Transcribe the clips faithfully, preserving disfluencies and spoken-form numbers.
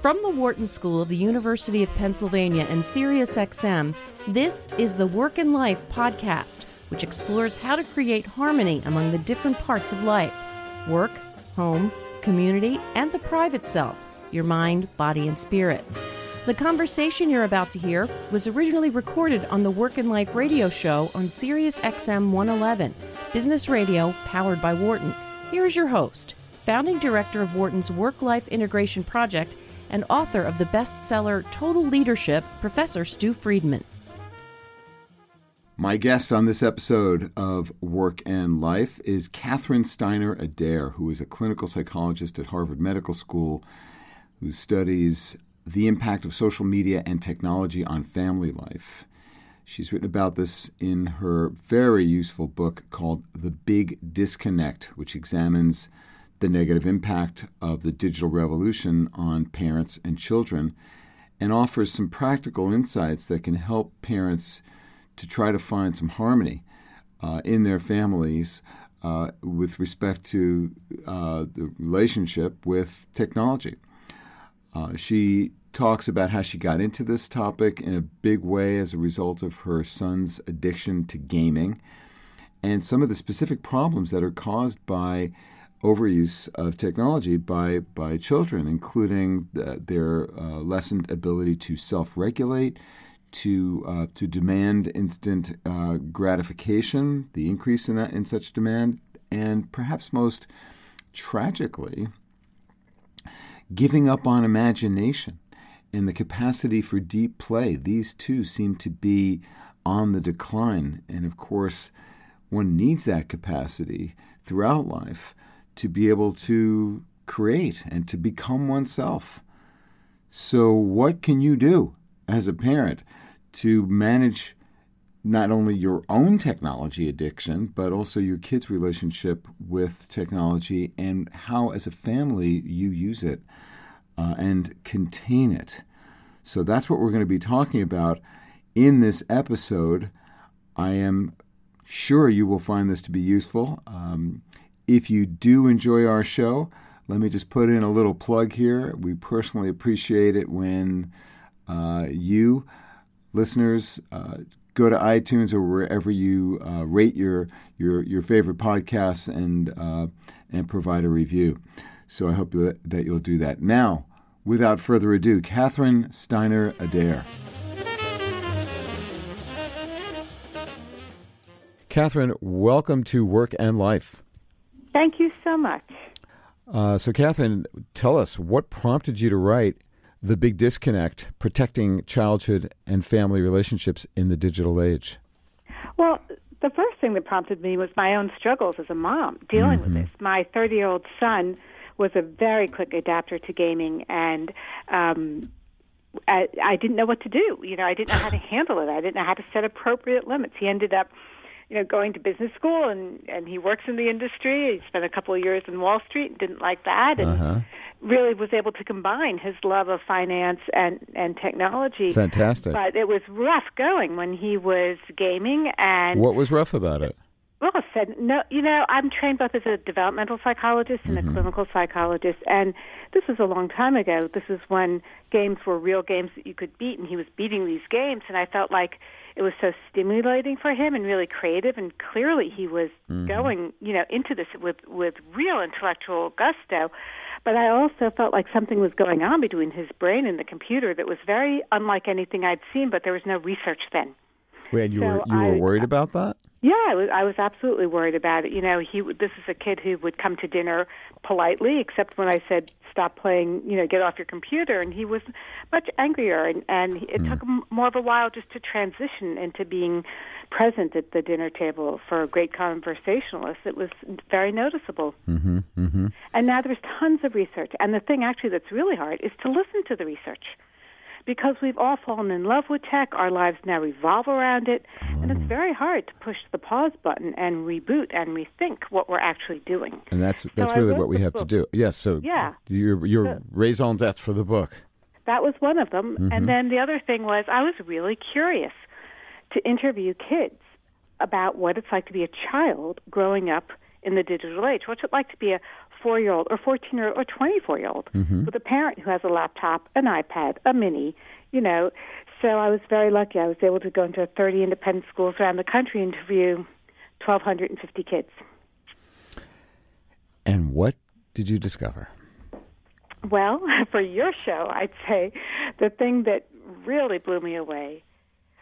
From the Wharton School of the University of Pennsylvania and SiriusXM, this is the Work and Life podcast, which explores how to create harmony among the different parts of life: work, home, community, and the private self, your mind, body, and spirit. The conversation you're about to hear was originally recorded on the Work and Life radio show on SiriusXM one eleven, business radio powered by Wharton. Here is your host, founding director of Wharton's Work-Life Integration Project and author of the bestseller Total Leadership, Professor Stu Friedman. My guest on this episode of Work and Life is Catherine Steiner-Adair, who is a clinical psychologist at Harvard Medical School, who studies the impact of social media and technology on family life. She's written about this in her very useful book called The Big Disconnect, which examines the negative impact of the digital revolution on parents and children, and offers some practical insights that can help parents to try to find some harmony uh, in their families uh, with respect to uh, the relationship with technology. Uh, she talks about how she got into this topic in a big way as a result of her son's addiction to gaming and some of the specific problems that are caused by overuse of technology by by children, including the, their uh, lessened ability to self-regulate, to uh, to demand instant uh, gratification, the increase in that in such demand, and perhaps most tragically, giving up on imagination and the capacity for deep play. These two seem to be on the decline, and of course, one needs that capacity throughout life to be able to create and to become oneself. So what can you do as a parent to manage not only your own technology addiction, but also your kids' relationship with technology and how as a family you use it uh, and contain it? So that's what we're going to be talking about in this episode. I am sure you will find this to be useful. Um, If you do enjoy our show, let me just put in a little plug here. We personally appreciate it when uh, you, listeners, uh, go to iTunes or wherever you uh, rate your, your your favorite podcasts and uh, and provide a review. So I hope that, that you'll do that. Now, without further ado, Catherine Steiner-Adair. Catherine, welcome to Work and Life. Thank you so much. Uh, so, Catherine, tell us, what prompted you to write The Big Disconnect, Protecting Childhood and Family Relationships in the Digital Age? Well, the first thing that prompted me was my own struggles as a mom dealing mm-hmm. with this. My thirty-year-old son was a very quick adapter to gaming, and um, I, I didn't know what to do. You know, I didn't know how to handle it. I didn't know how to set appropriate limits. He ended up you know, going to business school, and, and he works in the industry. He spent a couple of years in Wall Street and didn't like that, and uh-huh. really was able to combine his love of finance and, and technology. Fantastic. But it was rough going when he was gaming. And what was rough about it? Well, I said, no, you know, I'm trained both as a developmental psychologist and mm-hmm. a clinical psychologist, and this was a long time ago. This is when games were real games that you could beat, and he was beating these games, and I felt like it was so stimulating for him and really creative, and clearly he was mm-hmm. going, you know, into this with, with real intellectual gusto. But I also felt like something was going on between his brain and the computer that was very unlike anything I'd seen, but there was no research then. Wait, you so were you were I, worried about that? Yeah, I was, I was absolutely worried about it. You know, he this is a kid who would come to dinner politely, except when I said, stop playing, you know, get off your computer, and he was much angrier, and, and it mm. took him more of a while just to transition into being present at the dinner table for a great conversationalist. It was very noticeable. Mm-hmm, mm-hmm. And now there's tons of research, and the thing actually that's really hard is to listen to the research, because we've all fallen in love with tech. Our lives now revolve around it, and it's very hard to push the pause button and reboot and rethink what we're actually doing. And that's that's so really what we have book. to do. Yes, so yeah. your, your so, raison d'etre for the book. That was one of them. Mm-hmm. And then the other thing was I was really curious to interview kids about what it's like to be a child growing up in the digital age. What's it like to be a four-year-old or fourteen-year-old or twenty-four-year-old mm-hmm. with a parent who has a laptop, an iPad, a mini, you know. So I was very lucky. I was able to go into thirty independent schools around the country and interview one thousand two hundred fifty kids. And what did you discover? Well, for your show, I'd say the thing that really blew me away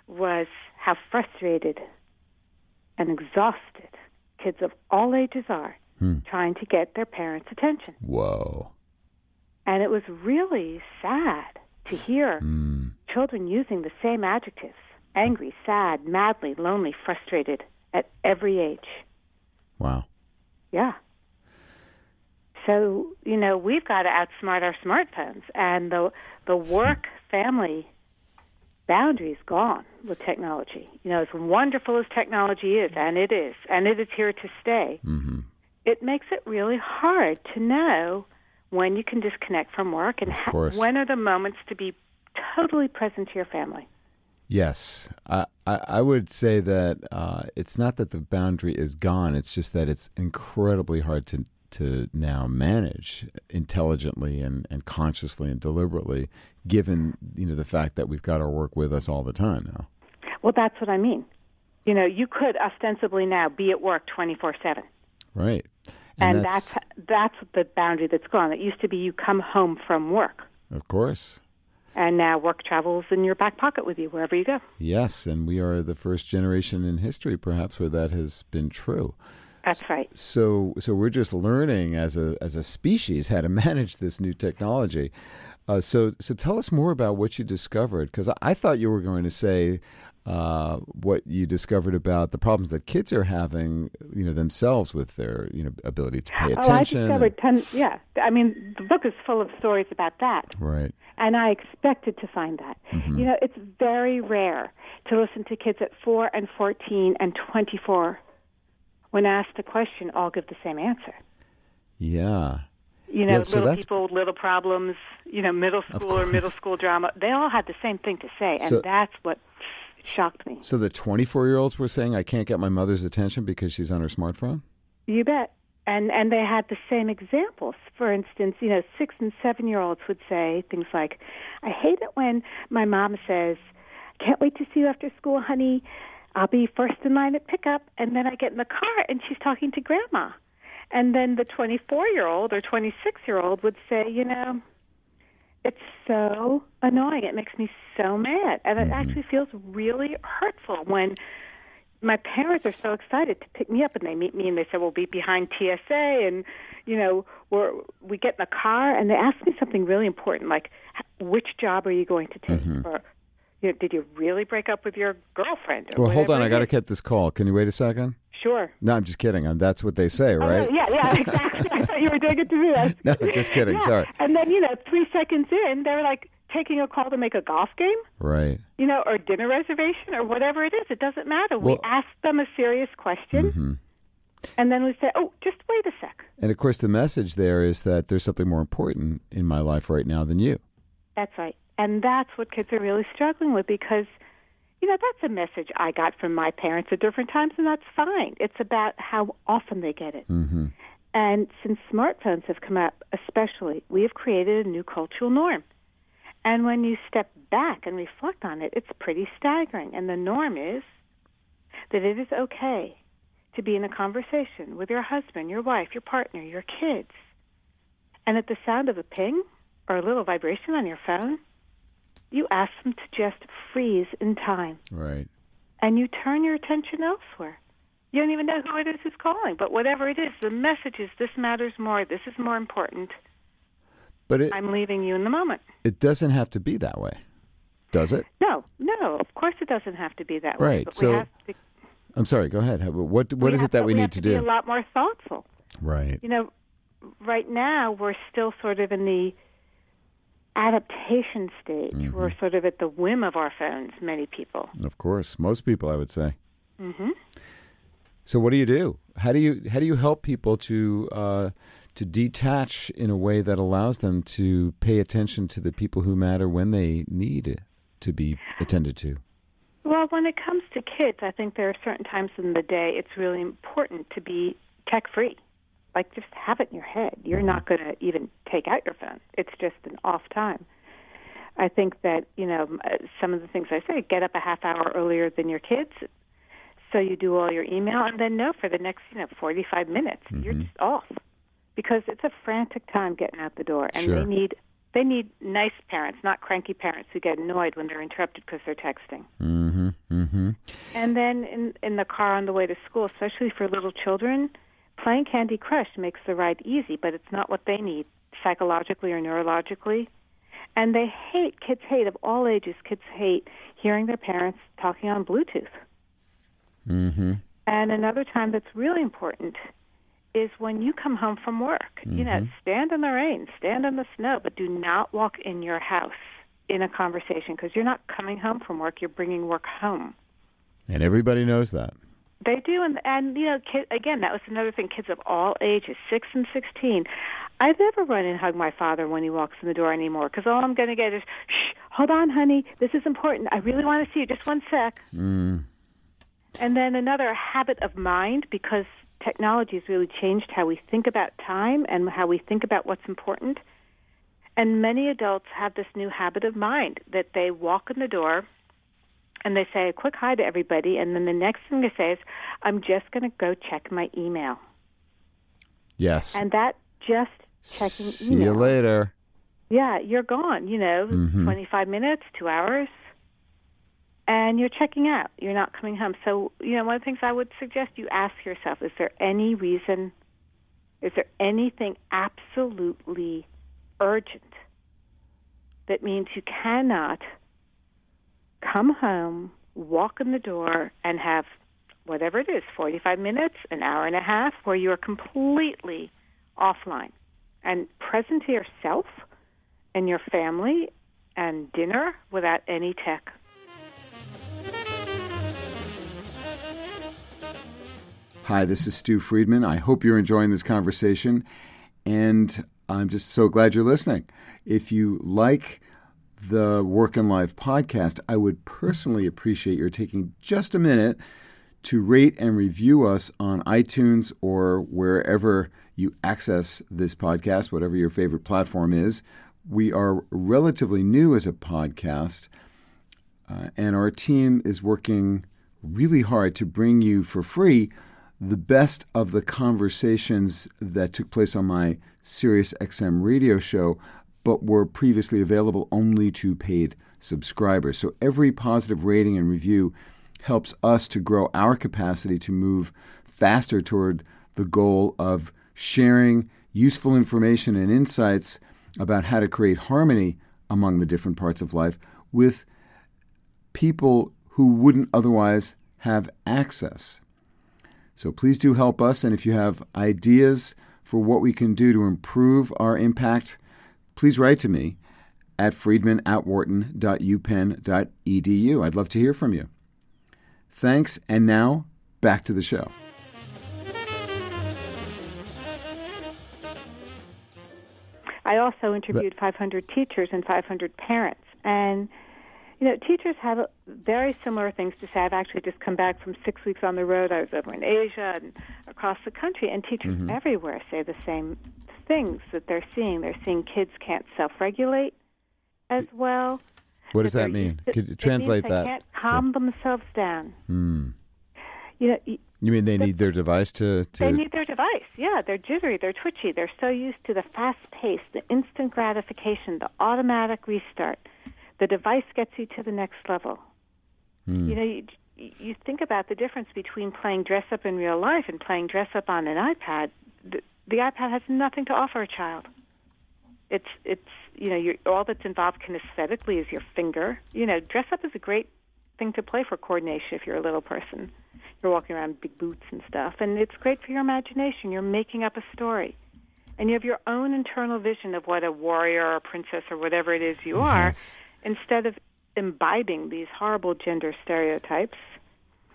was how frustrated and exhausted kids of all ages are hmm. trying to get their parents' attention. Whoa. And it was really sad to hear mm. children using the same adjectives, angry, sad, madly, lonely, frustrated, at every age. Wow. Yeah. So, you know, we've got to outsmart our smartphones, and the the work-family boundary is gone with technology. You know, as wonderful as technology is, and it is, and it is here to stay, mm-hmm. it makes it really hard to know when you can disconnect from work and ha- when are the moments to be totally present to your family. Yes. I, I, I would say that uh, it's not that the boundary is gone. It's just that it's incredibly hard to to now manage intelligently and, and consciously and deliberately, given, you know, the fact that we've got our work with us all the time now. Well, that's what I mean. You know, you could ostensibly now be at work twenty-four seven. Right. And, and that's, that's that's the boundary that's gone. It used to be you come home from work. Of course. And now work travels in your back pocket with you wherever you go. Yes, and we are the first generation in history, perhaps, where that has been true. That's right. So, so we're just learning as a as a species how to manage this new technology. Uh, so, so tell us more about what you discovered, because I, I thought you were going to say uh, what you discovered about the problems that kids are having, you know, themselves with their, you know, ability to pay attention. Oh, I discovered and... ten. Yeah, I mean, the book is full of stories about that. Right. And I expected to find that. Mm-hmm. You know, it's very rare to listen to kids at four and fourteen and twenty-four. When asked a question, all give the same answer. Yeah. You know, yeah, so little people, little problems, you know, middle school or middle school drama, they all had the same thing to say, and so, that's what shocked me. So the twenty-four-year-olds were saying, I can't get my mother's attention because she's on her smartphone? You bet. And and they had the same examples. For instance, you know, six- and seven-year-olds would say things like, I hate it when my mom says, can't wait to see you after school, honey. I'll be first in line at pickup, and then I get in the car, and she's talking to Grandma. And then the twenty-four-year-old or twenty-six-year-old would say, you know, it's so annoying. It makes me so mad. And it actually feels really hurtful when my parents are so excited to pick me up, and they meet me, and they say, we'll be behind T S A, and, you know, we're, we get in the car, and they ask me something really important, like, which job are you going to take? Mm-hmm. Or, you know, did you really break up with your girlfriend? Well, hold on. I got to get this call. Can you wait a second? Sure. No, I'm just kidding. I'm, that's what they say, right? Oh, yeah, yeah, exactly. I thought you were doing it to me. Was... No, just kidding. Yeah. Sorry. And then, you know, three seconds in, they were like taking a call to make a golf game. Right. You know, or dinner reservation or whatever it is. It doesn't matter. Well, we ask them a serious question. Mm-hmm. And then we say, oh, just wait a sec. And, of course, the message there is that there's something more important in my life right now than you. That's right. And that's what kids are really struggling with because, you know, that's a message I got from my parents at different times, and that's fine. It's about how often they get it. Mm-hmm. And since smartphones have come up especially, we have created a new cultural norm. And when you step back and reflect on it, it's pretty staggering. And the norm is that it is okay to be in a conversation with your husband, your wife, your partner, your kids. And at the sound of a ping or a little vibration on your phone, you ask them to just freeze in time. Right. And you turn your attention elsewhere. You don't even know who it is who's calling, but whatever it is, the message is this matters more, this is more important, but it, I'm leaving you in the moment. It doesn't have to be that way, does it? No, no, of course it doesn't have to be that way. Right, but so, we have to, I'm sorry, go ahead. What What is have, it that we, we need to, to do? We have to be a lot more thoughtful. Right. You know, right now we're still sort of in the adaptation stage. Mm-hmm. We're sort of at the whim of our phones, many people. Of course. Most people, I would say. Mm-hmm. So what do you do? How do you how do you help people to uh, to detach in a way that allows them to pay attention to the people who matter when they need to be attended to? Well, when it comes to kids, I think there are certain times in the day it's really important to be tech-free. Like, just have it in your head. You're mm-hmm. not going to even take out your phone. It's just an off time. I think that, you know, some of the things I say, get up a half hour earlier than your kids, so you do all your email, and then no, for the next, you know, forty-five minutes, mm-hmm. you're just off. Because it's a frantic time getting out the door, and sure. they need they need nice parents, not cranky parents who get annoyed when they're interrupted because they're texting. Mm-hmm, mm-hmm. And then in, in the car on the way to school, especially for little children, playing Candy Crush makes the ride easy, but it's not what they need psychologically or neurologically. And they hate, kids hate, of all ages, kids hate hearing their parents talking on Bluetooth. Mm-hmm. And another time that's really important is when you come home from work. Mm-hmm. You know, stand in the rain, stand in the snow, but do not walk in your house in a conversation, because you're not coming home from work, you're bringing work home. And everybody knows that. They do, and, and you know, kid, again, that was another thing, kids of all ages, six and sixteen. I never run and hug my father when he walks in the door anymore, because all I'm going to get is, shh, hold on, honey, this is important, I really want to see you, just one sec. Mm. And then another habit of mind, because technology has really changed how we think about time and how we think about what's important. And many adults have this new habit of mind that they walk in the door and they say a quick hi to everybody, and then the next thing they say is, I'm just going to go check my email. Yes. And that just checking See email. See you later. Yeah, you're gone, you know, mm-hmm. twenty-five minutes, two hours. And you're checking out. You're not coming home. So, you know, one of the things I would suggest you ask yourself, is there any reason, is there anything absolutely urgent that means you cannot come home, walk in the door, and have whatever it is, forty-five minutes, an hour and a half, where you are completely offline and present to yourself and your family and dinner without any tech? Hi, this is Stu Friedman. I hope you're enjoying this conversation, and I'm just so glad you're listening. If you like the Work and Life podcast, I would personally appreciate your taking just a minute to rate and review us on iTunes or wherever you access this podcast, whatever your favorite platform is. We are relatively new as a podcast, uh, and our team is working really hard to bring you for free the best of the conversations that took place on my SiriusXM radio show, but were previously available only to paid subscribers. So every positive rating and review helps us to grow our capacity to move faster toward the goal of sharing useful information and insights about how to create harmony among the different parts of life with people who wouldn't otherwise have access. So please do help us, and if you have ideas for what we can do to improve our impact, please write to me at friedman at wharton dot u penn dot e d u. I'd love to hear from you. Thanks, and now back to the show. I also interviewed five hundred teachers and five hundred parents, and you know, teachers have very similar things to say. I've actually just come back from six weeks on the road. I was over in Asia and across the country, and teachers mm-hmm. everywhere say the same things that they're seeing. They're seeing kids can't self-regulate as well. What does that mean? To, Could you translate that? They can't calm sure. themselves down. Mm. You know, you, you mean they the, need their device to, to... They need their device, yeah. They're jittery, they're twitchy. They're so used to the fast pace, the instant gratification, the automatic restart. The device gets you to the next level. Mm. You know, you, you think about the difference between playing dress-up in real life and playing dress-up on an iPad. The, the iPad has nothing to offer a child. It's, it's you know, you're, all that's involved kinesthetically is your finger. You know, dress-up is a great thing to play for coordination if you're a little person. You're walking around with big boots and stuff, and it's great for your imagination. You're making up a story. And you have your own internal vision of what a warrior or a princess or whatever it is you yes. are, instead of imbibing these horrible gender stereotypes.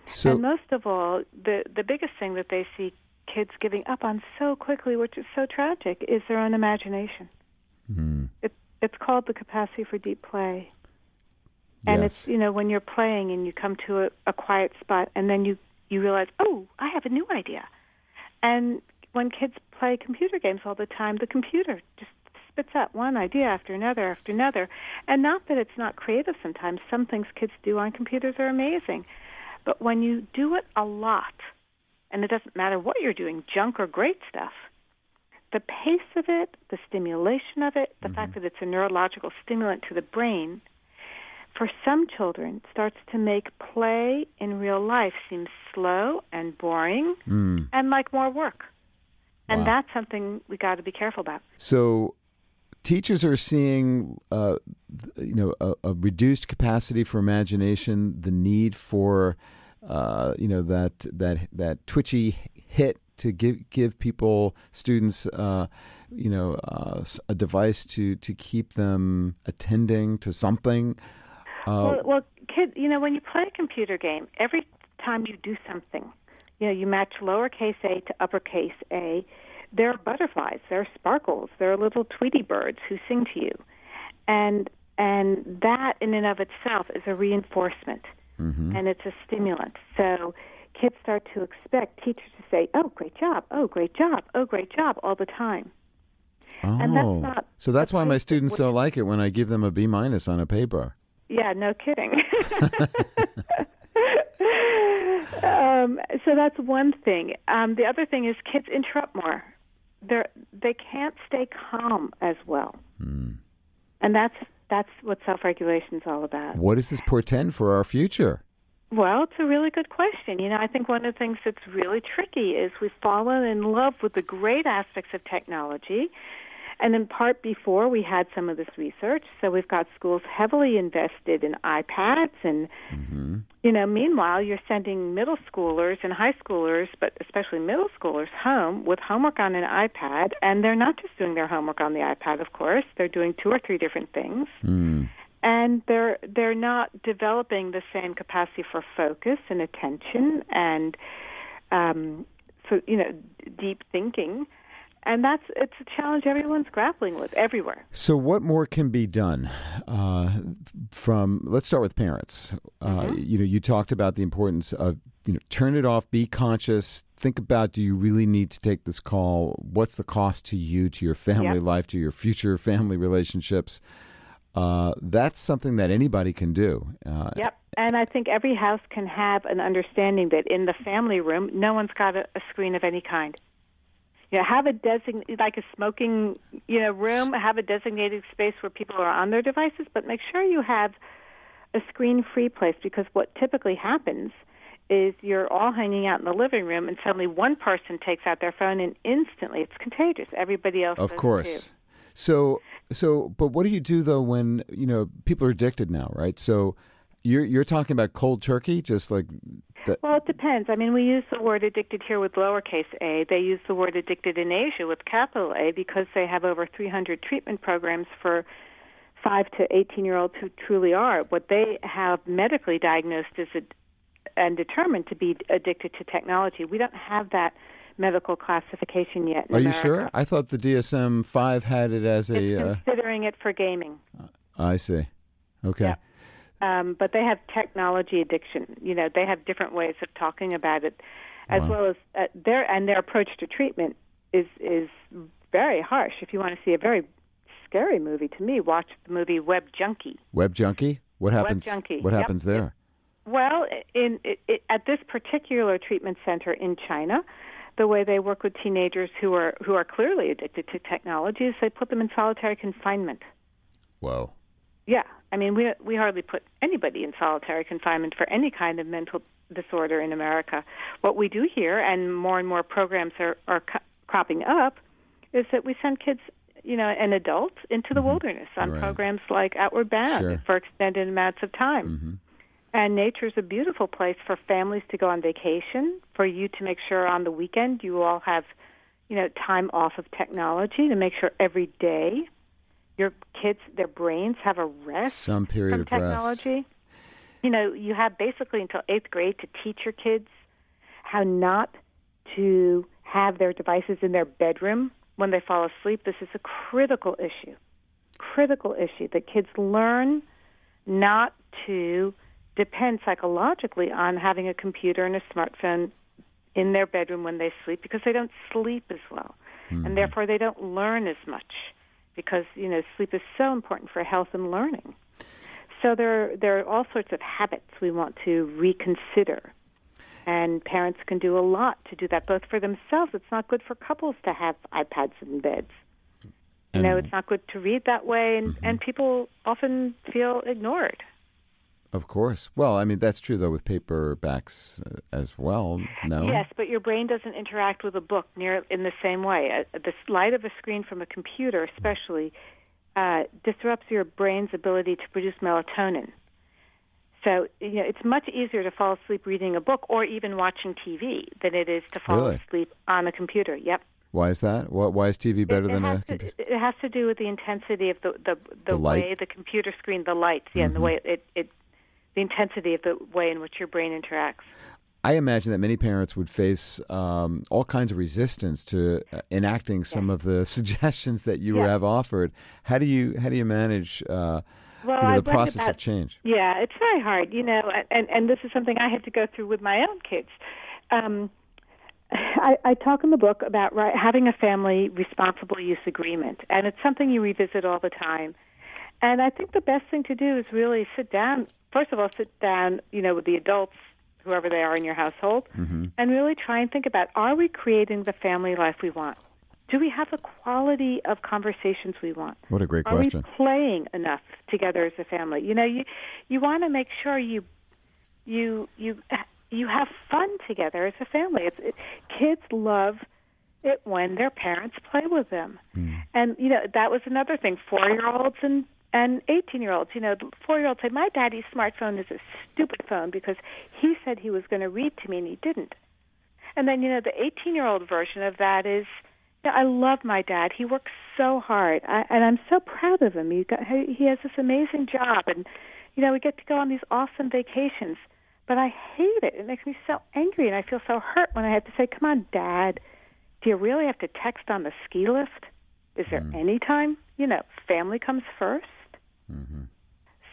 So, and most of all, the, the biggest thing that they see kids giving up on so quickly, which is so tragic, is their own imagination. Mm. It, it's called the capacity for deep play. And yes. it's, you know, when you're playing and you come to a, a quiet spot and then you, you realize, oh, I have a new idea. And when kids play computer games all the time, the computer just spits out one idea after another after another. And not that it's not creative sometimes. Some things kids do on computers are amazing. But when you do it a lot, and it doesn't matter what you're doing, junk or great stuff, the pace of it, the stimulation of it, the mm-hmm. fact that it's a neurological stimulant to the brain, for some children, starts to make play in real life seem slow and boring mm. and like more work. And wow. that's something we got to be careful about. So teachers are seeing uh, you know, a, a reduced capacity for imagination, the need for uh, you know, that that that twitchy hit to give give people, students, uh, you know, uh, a device to, to keep them attending to something. Uh, well, well, kid, you know, when you play a computer game, every time you do something, you know, you match lowercase a to uppercase a, there are butterflies, there are sparkles, there are little Tweety birds who sing to you. And and that in and of itself is a reinforcement, mm-hmm. and it's a stimulant. So kids start to expect teachers to say, oh, great job, oh, great job, oh, great job, all the time. Oh, and that's not so that's why my students don't like it when I give them a B minus on a paper. Yeah, no kidding. um, so that's one thing. Um, the other thing is kids interrupt more. They're, they can't stay calm as well. Mm. And that's that's what self-regulation is all about. What does this portend for our future? Well, it's a really good question. You know, I think one of the things that's really tricky is we've fallen in love with the great aspects of technology. And in part before, we had some of this research. So we've got schools heavily invested in iPads. And, mm-hmm. you know, meanwhile, you're sending middle schoolers and high schoolers, but especially middle schoolers, home with homework on an iPad. And they're not just doing their homework on the iPad, of course. They're doing two or three different things. Mm. And they're they're not developing the same capacity for focus and attention and, um, so you know, deep thinking. And that's it's a challenge everyone's grappling with everywhere. So what more can be done uh, from, let's start with parents. Mm-hmm. Uh, you know, you talked about the importance of, you know, turn it off, be conscious, think about, do you really need to take this call? What's the cost to you, to your family yeah. life, to your future family relationships? Uh, that's something that anybody can do. Uh, yep. And I think every house can have an understanding that in the family room, no one's got a, a screen of any kind. You know, have a design, like a smoking, you know, room, have a designated space where people are on their devices, but make sure you have a screen-free place, because what typically happens is you're all hanging out in the living room and suddenly one person takes out their phone and instantly it's contagious. Everybody else does it too. Of course. So, so, but what do you do though when, you know, people are addicted now, right? So you're, you're talking about cold turkey, just like... The... Well, it depends. I mean, we use the word addicted here with lowercase a. They use the word addicted in Asia with capital A because they have over three hundred treatment programs for five to eighteen-year-olds who truly are what they have medically diagnosed as ad- and determined to be addicted to technology. We don't have that medical classification yet in Are America. You sure? I thought the D S M five had it as a... It's considering uh... it for gaming. I see. Okay. Yeah. Um, but they have technology addiction. You know, they have different ways of talking about it, as wow. well as uh, their and their approach to treatment is is very harsh. If you want to see a very scary movie, to me, watch the movie Web Junkie. Web Junkie. What happens? Web Junkie. What happens yep. there? Well, in, in, in at this particular treatment center in China, the way they work with teenagers who are who are clearly addicted to technology is they put them in solitary confinement. Whoa. Yeah. I mean, we we hardly put anybody in solitary confinement for any kind of mental disorder in America. What we do here, and more and more programs are, are co- cropping up, is that we send kids, you know, and adults into the mm-hmm. wilderness on right. programs like Outward Bound sure. for extended amounts of time. Mm-hmm. And nature's a beautiful place for families to go on vacation, for you to make sure on the weekend you all have, you know, time off of technology, to make sure every day your kids, their brains have a rest Some period from technology. Rest. You know, you have basically until eighth grade to teach your kids how not to have their devices in their bedroom when they fall asleep. This is a critical issue, critical issue that kids learn not to depend psychologically on having a computer and a smartphone in their bedroom when they sleep because they don't sleep as well. Mm-hmm. And therefore they don't learn as much because, you know, sleep is so important for health and learning. So there, there are all sorts of habits we want to reconsider. And parents can do a lot to do that, both for themselves. It's not good for couples to have iPads in beds. You know, it's not good to read that way, and, mm-hmm. and people often feel ignored. Of course. Well, I mean, that's true, though, with paperbacks uh, as well, no? Yes, but your brain doesn't interact with a book near in the same way. Uh, the light of a screen from a computer especially uh, disrupts your brain's ability to produce melatonin. So, you know, it's much easier to fall asleep reading a book or even watching T V than it is to fall really? asleep on a computer. Yep. Why is that? Why is T V better it, it than a computer? To, it has to do with the intensity of the the, the, the way the computer screen, the lights, yeah, mm-hmm. and the way it, it, the intensity of the way in which your brain interacts. I imagine that many parents would face um, all kinds of resistance to uh, enacting some yeah. of the suggestions that you yeah. have offered. How do you how do you manage uh, well, you know, the process about, of change? Yeah, it's very hard, you know, and, and this is something I had to go through with my own kids. Um, I, I talk in the book about right, having a family responsible use agreement, and it's something you revisit all the time. And I think the best thing to do is really sit down. First of all, sit down, you know, with the adults, whoever they are in your household, mm-hmm. and really try and think about, are we creating the family life we want? Do we have the quality of conversations we want? What a great are question. Are we playing enough together as a family? You know, you you want to make sure you you you. You have fun together as a family. It's, it, kids love it when their parents play with them. Mm. And, you know, that was another thing, four-year-olds and, and eighteen-year-olds. You know, four-year-olds say, my daddy's smartphone is a stupid phone because he said he was going to read to me and he didn't. And then, you know, the eighteen-year-old version of that is, you know, I love my dad. He works so hard, I, and I'm so proud of him. He, got, he has this amazing job, and, you know, we get to go on these awesome vacations. But I hate it. It makes me so angry, and I feel so hurt when I have to say, come on, Dad, do you really have to text on the ski lift? Is there mm-hmm. any time? You know, family comes first. Mm-hmm.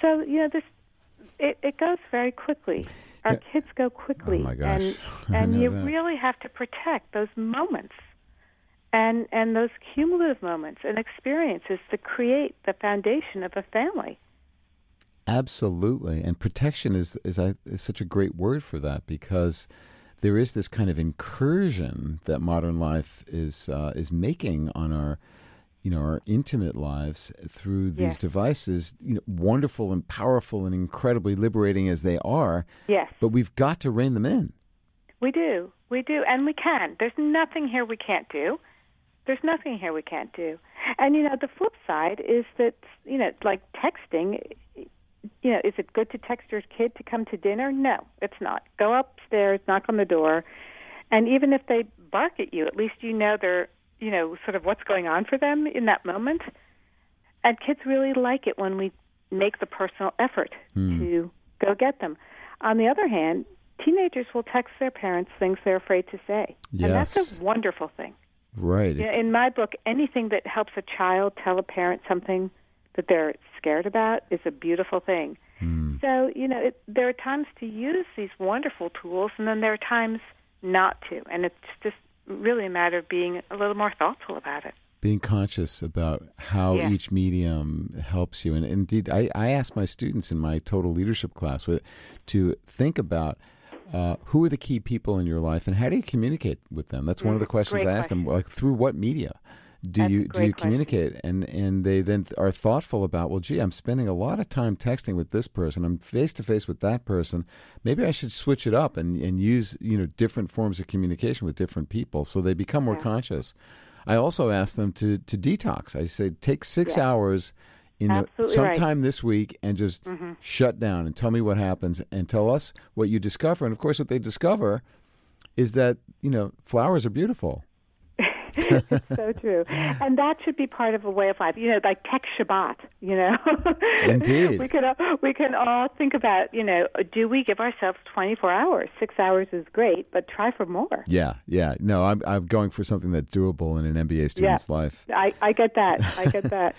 So, you know, this it, it goes very quickly. Our yeah. kids go quickly. Oh, my gosh. And, and you that. really have to protect those moments and, and those cumulative moments and experiences to create the foundation of a family. Absolutely. And protection is is, I, is such a great word for that, because there is this kind of incursion that modern life is uh, is making on our, you know, our intimate lives through these yes. devices, you know, wonderful and powerful and incredibly liberating as they are. Yes. But we've got to rein them in. We do. We do. And we can. There's nothing here we can't do. There's nothing here we can't do. And, you know, the flip side is that, you know, like texting... You know, is it good to text your kid to come to dinner? No, it's not. Go upstairs, knock on the door, and even if they bark at you, at least you know they're, you know, sort of what's going on for them in that moment. And kids really like it when we make the personal effort mm. to go get them. On the other hand, teenagers will text their parents things they're afraid to say. Yes. And that's a wonderful thing. Right. You know, in my book, anything that helps a child tell a parent something that they're scared about is a beautiful thing. Mm. So, you know, it, there are times to use these wonderful tools, and then there are times not to. And it's just really a matter of being a little more thoughtful about it. Being conscious about how yeah. each medium helps you. And indeed, I, I ask my students in my total leadership class with, to think about uh, who are the key people in your life and how do you communicate with them? That's mm, one of the questions I ask question. them, like, through what media? Do That's you do you communicate? And and they then are thoughtful about, well, gee, I'm spending a lot of time texting with this person. I'm face to face with that person. Maybe I should switch it up and, and use, you know, different forms of communication with different people. So they become more yeah. conscious. I also ask them to, to detox. I say take six yeah. hours in a, sometime right. this week and just mm-hmm. shut down and tell me what happens and tell us what you discover. And of course, what they discover is that, you know, flowers are beautiful. It's so true. And that should be part of a way of life, you know, like Tech Shabbat, you know. Indeed. We can, all, we can all think about, you know, do we give ourselves twenty-four hours? Six hours is great, but try for more. Yeah, yeah. No, I'm, I'm going for something that's doable in an M B A student's yeah. life. I, I get that. I get that.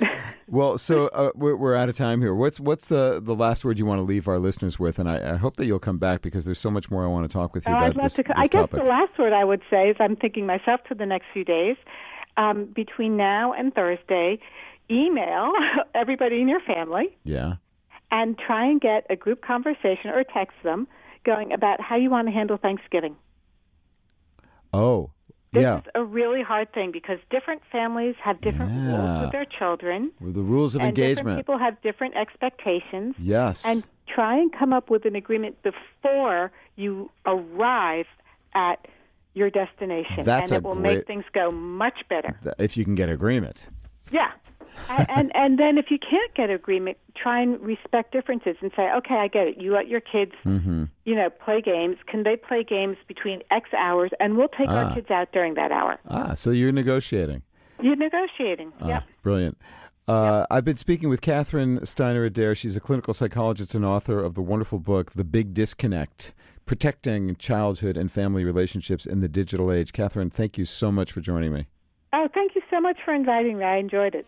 Well, so uh, we're, we're out of time here. What's what's the, the last word you want to leave our listeners with? And I, I hope that you'll come back because there's so much more I want to talk with you oh, about I'd love this, to co- this I guess topic. The last word I would say is I'm thinking myself for the next few days. Um, between now and Thursday, email everybody in your family. Yeah. And try and get a group conversation or text them going about how you want to handle Thanksgiving. Oh, This yeah. is a really hard thing because different families have different yeah. rules with their children. With the rules of and engagement. And people have different expectations. Yes. And try and come up with an agreement before you arrive at your destination. That's and it will great... make things go much better. If you can get agreement. Yeah. and, and and then if you can't get agreement, try and respect differences and say, okay, I get it. You let your kids, mm-hmm. you know, play games. Can they play games between X hours? And we'll take ah. our kids out during that hour. Ah, so you're negotiating. You're negotiating, ah, yep. Brilliant. Uh, yep. I've been speaking with Catherine Steiner-Adair. She's a clinical psychologist and author of the wonderful book, The Big Disconnect, Protecting Childhood and Family Relationships in the Digital Age. Catherine, thank you so much for joining me. Oh, thank you so much for inviting me. I enjoyed it.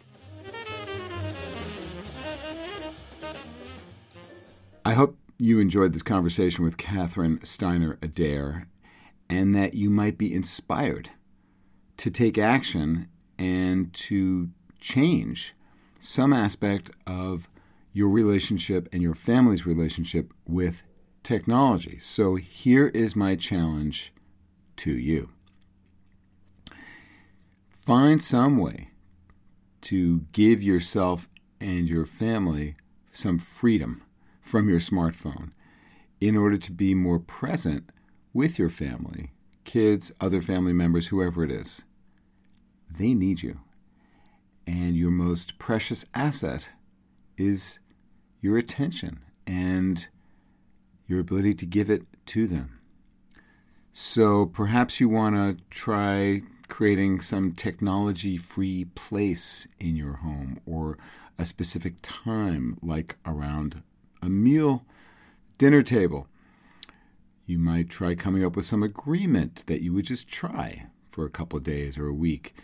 I hope you enjoyed this conversation with Catherine Steiner-Adair and that you might be inspired to take action and to change some aspect of your relationship and your family's relationship with technology. So here is my challenge to you. Find some way to give yourself and your family some freedom from your smartphone in order to be more present with your family, kids, other family members, whoever it is. They need you. And your most precious asset is your attention and your ability to give it to them. So perhaps you want to try creating some technology-free place in your home or a specific time, like around a meal, dinner table. You might try coming up with some agreement that you would just try for a couple of days or a week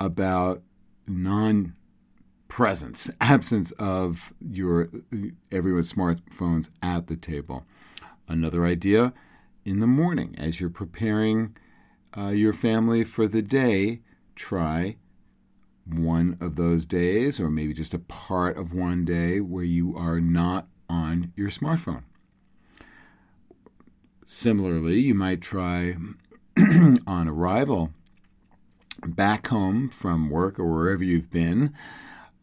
about non-presence, absence of your everyone's smartphones at the table. Another idea, in the morning, as you're preparing uh, your family for the day, try one of those days, or maybe just a part of one day where you are not on your smartphone. Similarly, you might try on arrival back home from work or wherever you've been,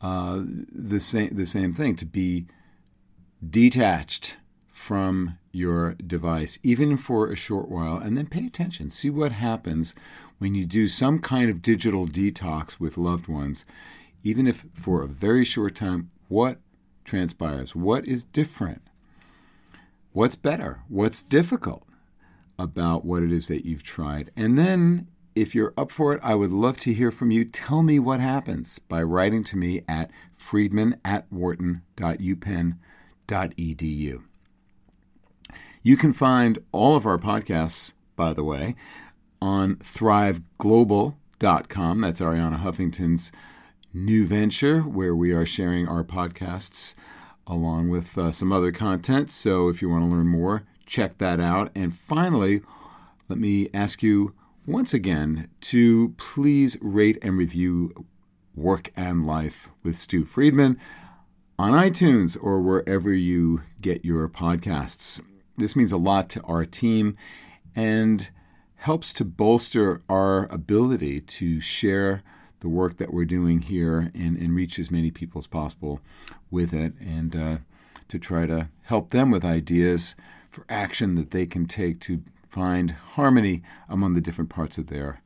uh, the same the same thing, to be detached from your device, even for a short while, and then pay attention. See what happens when you do some kind of digital detox with loved ones, even if for a very short time. What transpires? What is different? What's better? What's difficult about what it is that you've tried? And then, if you're up for it, I would love to hear from you. Tell me what happens by writing to me at friedman at wharton dot u penn dot e d u. You can find all of our podcasts, by the way, on thrive global dot com. That's Arianna Huffington's new venture where we are sharing our podcasts along with uh, some other content. So if you want to learn more, check that out. And finally, let me ask you once again to please rate and review Work and Life with Stu Friedman on iTunes or wherever you get your podcasts. This means a lot to our team and helps to bolster our ability to share the work that we're doing here and, and reach as many people as possible with it and uh, to try to help them with ideas for action that they can take to find harmony among the different parts of their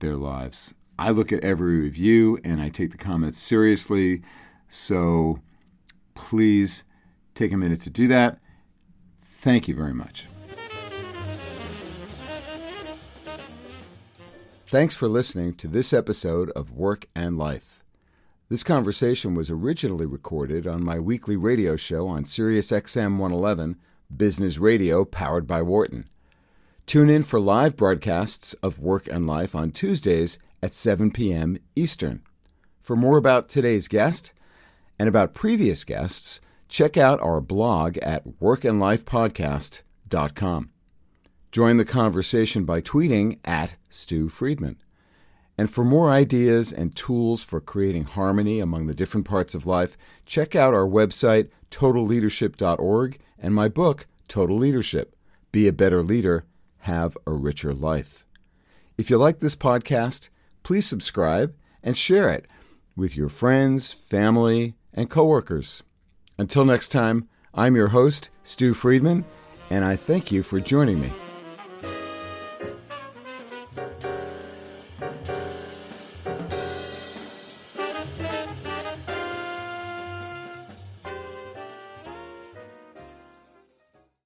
their lives. I look at every review and I take the comments seriously, so please take a minute to do that. Thank you very much. Thanks for listening to this episode of Work and Life. This conversation was originally recorded on my weekly radio show on SiriusXM one eleven, Business Radio, powered by Wharton. Tune in for live broadcasts of Work and Life on Tuesdays at seven p.m. Eastern. For more about today's guest and about previous guests, check out our blog at work and life podcast dot com. Join the conversation by tweeting at Stu Friedman. And for more ideas and tools for creating harmony among the different parts of life, check out our website, total leadership dot org, and my book, Total Leadership, Be a Better Leader, Have a Richer Life. If you like this podcast, please subscribe and share it with your friends, family, and coworkers. Until next time, I'm your host, Stu Friedman, and I thank you for joining me.